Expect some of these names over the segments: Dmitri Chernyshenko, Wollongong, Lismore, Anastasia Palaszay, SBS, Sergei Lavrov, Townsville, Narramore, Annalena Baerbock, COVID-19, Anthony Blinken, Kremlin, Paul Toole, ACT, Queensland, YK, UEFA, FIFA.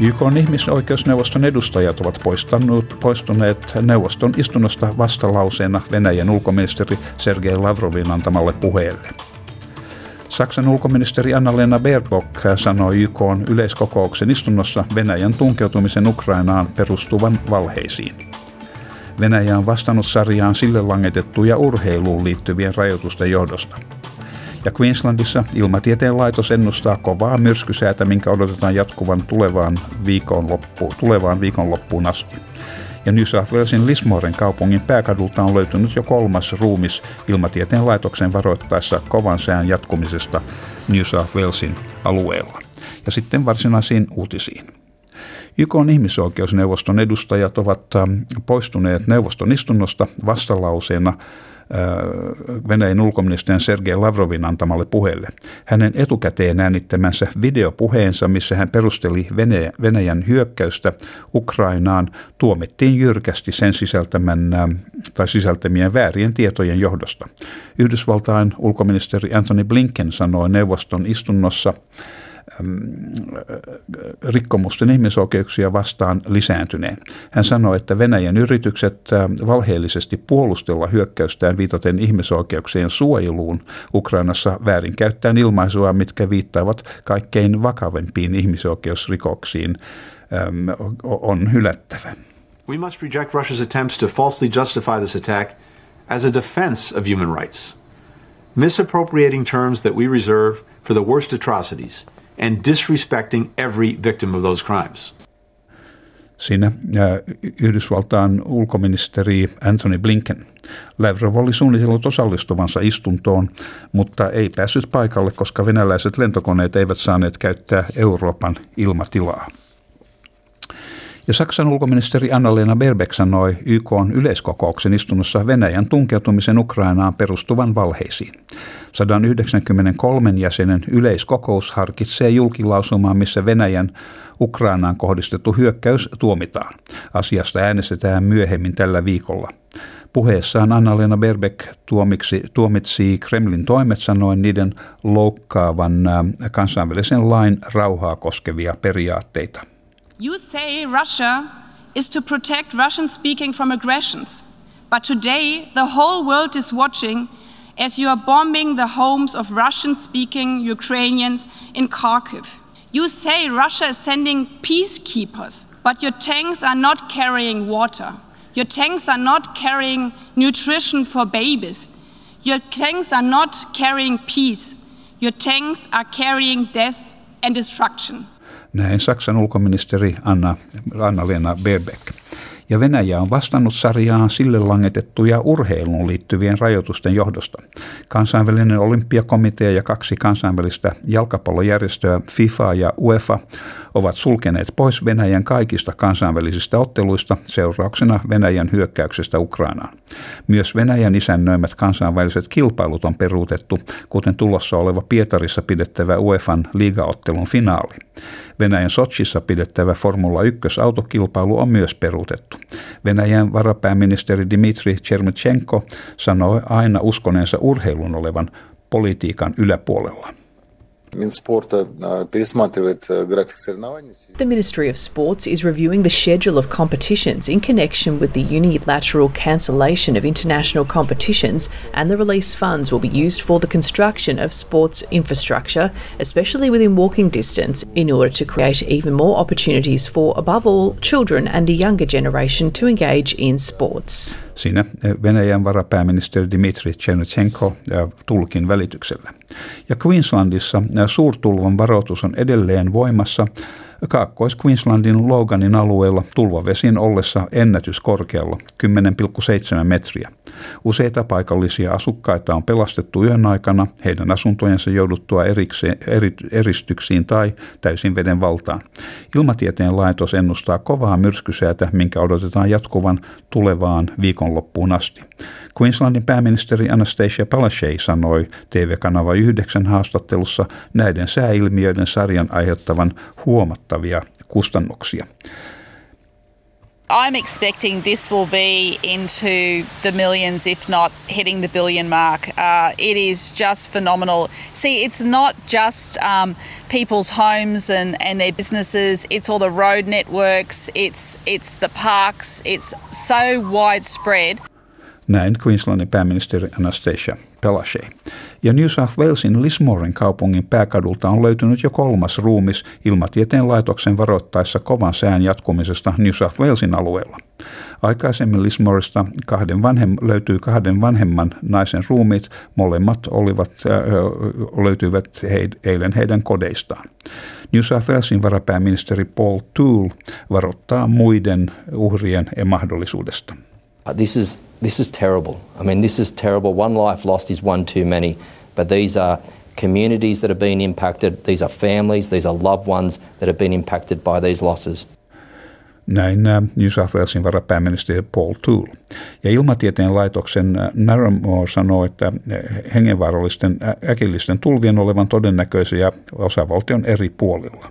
YK:n ihmisoikeusneuvoston edustajat ovat poistuneet neuvoston istunnosta vastalauseena Venäjän ulkoministeri Sergei Lavrovin antamalle puheelle. Saksan ulkoministeri Annalena Baerbock sanoi YK:n yleiskokouksen istunnossa Venäjän tunkeutumisen Ukrainaan perustuvan valheisiin. Venäjä on vastannut sarjaan sille langetettuja urheiluun liittyvien rajoitusten johdosta. Ja Queenslandissa Ilmatieteen laitos ennustaa kovaa myrskysäätä, minkä odotetaan jatkuvan tulevaan viikonloppuun asti. Ja New South Walesin Lismoren kaupungin pääkadulta on löytynyt jo kolmas ruumis Ilmatieteen laitoksen varoittaessa kovan sään jatkumisesta New South Walesin alueella. Ja sitten varsinaisiin uutisiin. YK:n ihmisoikeusneuvoston edustajat ovat poistuneet neuvoston istunnosta vastalauseena Venäjän ulkoministerin Sergei Lavrovin antamalle puheelle. Hänen etukäteen äänittämänsä videopuheensa, missä hän perusteli Venäjän hyökkäystä Ukrainaan, tuomittiin jyrkästi sen sisältämien väärien tietojen johdosta. Yhdysvaltain ulkoministeri Anthony Blinken sanoi neuvoston istunnossa rikkomusten ihmisoikeuksia vastaan lisääntyneen. Hän sanoi, että Venäjän yritykset valheellisesti puolustella hyökkäystään viitaten ihmisoikeuksien suojeluun Ukrainassa väärinkäyttäen ilmaisua, mitkä viittaavat kaikkein vakavimpiin ihmisoikeusrikoksiin, on hylättävä. We must reject Russia's attempts to falsely justify this attack as a defense of human rights, misappropriating terms that we reserve for the worst atrocities and disrespecting every victim of those crimes. Siinä Yhdysvaltain ulkoministeri Anthony Blinken. Lavrov oli suunnitellut osallistuvansa istuntoon, mutta ei päässyt paikalle, koska venäläiset lentokoneet eivät saaneet käyttää Euroopan ilmatilaa. Ja Saksan ulkoministeri Annalena Baerbock sanoi YK:n yleiskokouksen istunnossa Venäjän tunkeutumisen Ukrainaan perustuvan valheisiin. 193 jäsenen yleiskokous harkitsee julkilausumaa, missä Venäjän Ukrainaan kohdistettu hyökkäys tuomitaan. Asiasta äänestetään myöhemmin tällä viikolla. Puheessaan Annalena Baerbock tuomitsi Kremlin toimet sanoen niiden loukkaavan kansainvälisen lain rauhaa koskevia periaatteita. You say Russia is to protect Russian speaking from aggressions, but today the whole world is watching as you are bombing the homes of Russian speaking Ukrainians in Kharkiv. You say Russia is sending peacekeepers, but your tanks are not carrying water. Your tanks are not carrying nutrition for babies. Your tanks are not carrying peace. Your tanks are carrying death and destruction. Näin Saksan ulkoministeri Annalena Baerbock. Ja Venäjä on vastannut sarjaan sille langetettuja urheiluun liittyvien rajoitusten johdosta. Kansainvälinen olympiakomitea ja kaksi kansainvälistä jalkapallojärjestöä FIFA ja UEFA ovat sulkeneet pois Venäjän kaikista kansainvälisistä otteluista seurauksena Venäjän hyökkäyksestä Ukrainaan. Myös Venäjän isännöimät kansainväliset kilpailut on peruutettu, kuten tulossa oleva Pietarissa pidettävä UEFAn liigaottelun finaali. Venäjän Sotsissa pidettävä Formula 1 autokilpailu on myös peruutettu. Venäjän varapääministeri Dmitri Chernyshenko sanoi aina uskoneensa urheilun olevan politiikan yläpuolella. The Ministry of Sports is reviewing the schedule of competitions in connection with the unilateral cancellation of international competitions, and the release funds will be used for the construction of sports infrastructure, especially within walking distance, in order to create even more opportunities for, above all, children and the younger generation to engage in sports. Siinä Venäjän varapääministeri Dmitri Chernyshenko tulkin välityksellä. Ja Queenslandissa suurtulvan varoitus on edelleen voimassa Kaakkois-Queenslandin Loganin alueella tulvavesien ollessa ennätyskorkealla 10,7 metriä. Useita paikallisia asukkaita on pelastettu yön aikana heidän asuntojensa jouduttua eristyksiin tai täysin veden valtaan. Ilmatieteen laitos ennustaa kovaa myrskysäätä, minkä odotetaan jatkuvan tulevaan viikonloppuun asti. Queenslandin pääministeri Anastasia Palaszay sanoi TV-kanava 9 haastattelussa näiden sääilmiöiden sarjan aiheuttavan huomattavia kustannuksia. I'm expecting this will be into the millions, if not hitting the billion mark. It is just phenomenal. See, it's not just people's homes and their businesses. It's all the road networks. It's the parks. It's so widespread. Näin Queenslandin pääministeri Anastasia Palaszay. Ja New South Walesin Lismoren kaupungin pääkadulta on löytynyt jo 3. ruumis ilmatieteen laitoksen varoittaessa kovan sään jatkumisesta New South Walesin alueella. Aikaisemmin Lismoresta löytyy 2 vanhemman naisen ruumiit, molemmat löytyivät eilen heidän kodeistaan. New South Walesin varapääministeri Paul Toole varoittaa muiden uhrien mahdollisuudesta. This is terrible. I mean, this is terrible. One life lost is one too many. But these are communities that have been impacted. These are families. These are loved ones that have been impacted by these losses. Näin New South Walesin varapääministeri Paul Toole. Ja ilmatieteen laitoksen Narramore sanoo, että hengenvaarallisten äkillisten tulvien olevan todennäköisiä osavaltion eri puolilla.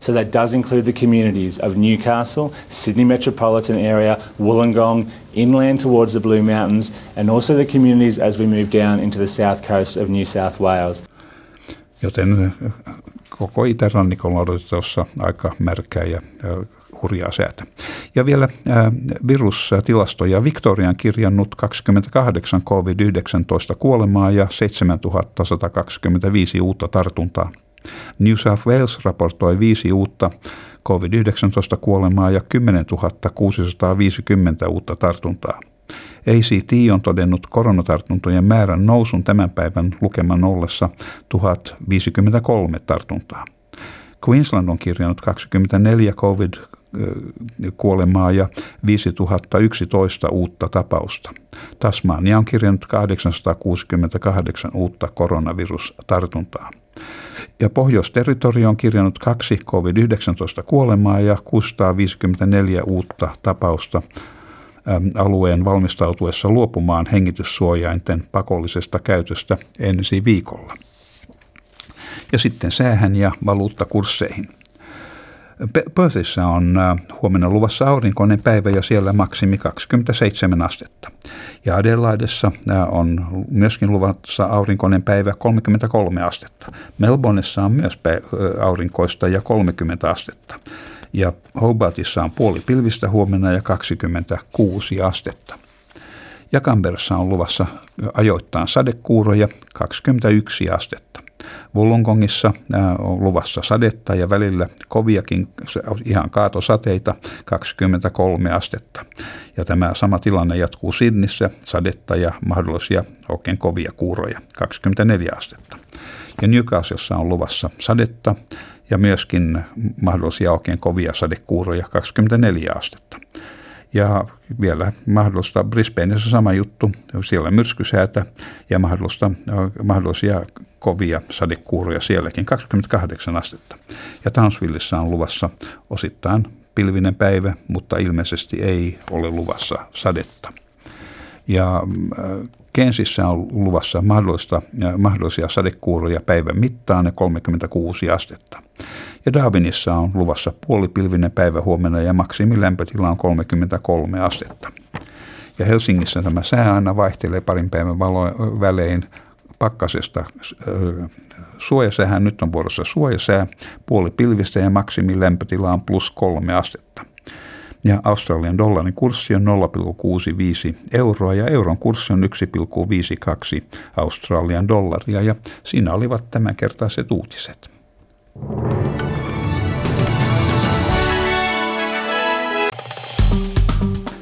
So that does include the communities of Newcastle, Sydney metropolitan area, Wollongong, inland towards the Blue Mountains, and also the communities as we move down into the south coast of New South Wales. Joten koko itärannikolla on tuossa aika märkää ja hurjaa säätä. Ja vielä virustilastoja. Victorian kirjannut 28 COVID-19 kuolemaa ja 7125 uutta tartuntaa. New South Wales raportoi 5 uutta COVID-19 kuolemaa ja 10 650 uutta tartuntaa. ACT on todennut koronatartuntojen määrän nousun tämän päivän lukeman ollessa 1053 tartuntaa. Queensland on kirjannut 24 COVID-kuolemaa ja 5011 uutta tapausta. Tasmania on kirjannut 868 uutta koronavirustartuntaa. Ja Pohjois-Territorio on kirjannut 2 COVID-19 kuolemaa ja 654 uutta tapausta alueen valmistautuessa luopumaan hengityssuojainten pakollisesta käytöstä ensi viikolla. Ja sitten säähän ja valuuttakursseihin. Perthissä on huomenna luvassa aurinkoinen päivä ja siellä maksimi 27 astetta. Ja Adelaidessa on myöskin luvassa aurinkoinen päivä 33 astetta. Melbourneissa on myös aurinkoista ja 30 astetta. Ja Hobartissa on puoli pilvistä huomenna ja 26 astetta. Ja Canberrassa on luvassa ajoittain sadekuuroja 21 astetta. Wollongongissa on luvassa sadetta ja välillä koviakin ihan kaatosateita 23 astetta. Ja tämä sama tilanne jatkuu Sydneyssä, sadetta ja mahdollisia oikein kovia kuuroja 24 astetta. Ja Newcastlessa on luvassa sadetta ja myöskin mahdollisia oikein kovia sadekuuroja 24 astetta. Ja vielä mahdollista Brisbaneissa sama juttu, siellä myrskysäätä ja mahdollisia kovia sadekuuroja sielläkin, 28 astetta. Ja Townsvillessa on luvassa osittain pilvinen päivä, mutta ilmeisesti ei ole luvassa sadetta. Ja Kensissä on luvassa mahdollisia sadekuuroja päivän mittaan ja 36 astetta. Ja Darwinissa on luvassa puolipilvinen päivä huomenna ja maksimilämpötila on 33 astetta. Ja Helsingissä tämä sää aina vaihtelee parin päivän välein pakkasesta suojasähän. Nyt on vuorossa suojasää, puolipilvistä ja maksimilämpötila on +3 astetta. Ja Australian dollarin kurssi on 0,65 euroa ja euron kurssi on 1,52 Australian dollaria. Ja siinä olivat tämänkertaiset uutiset.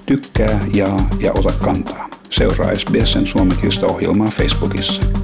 Tykkää, jaa ja ota kantaa. Seuraa SBS:n suomenkielistä ohjelmaa Facebookissa.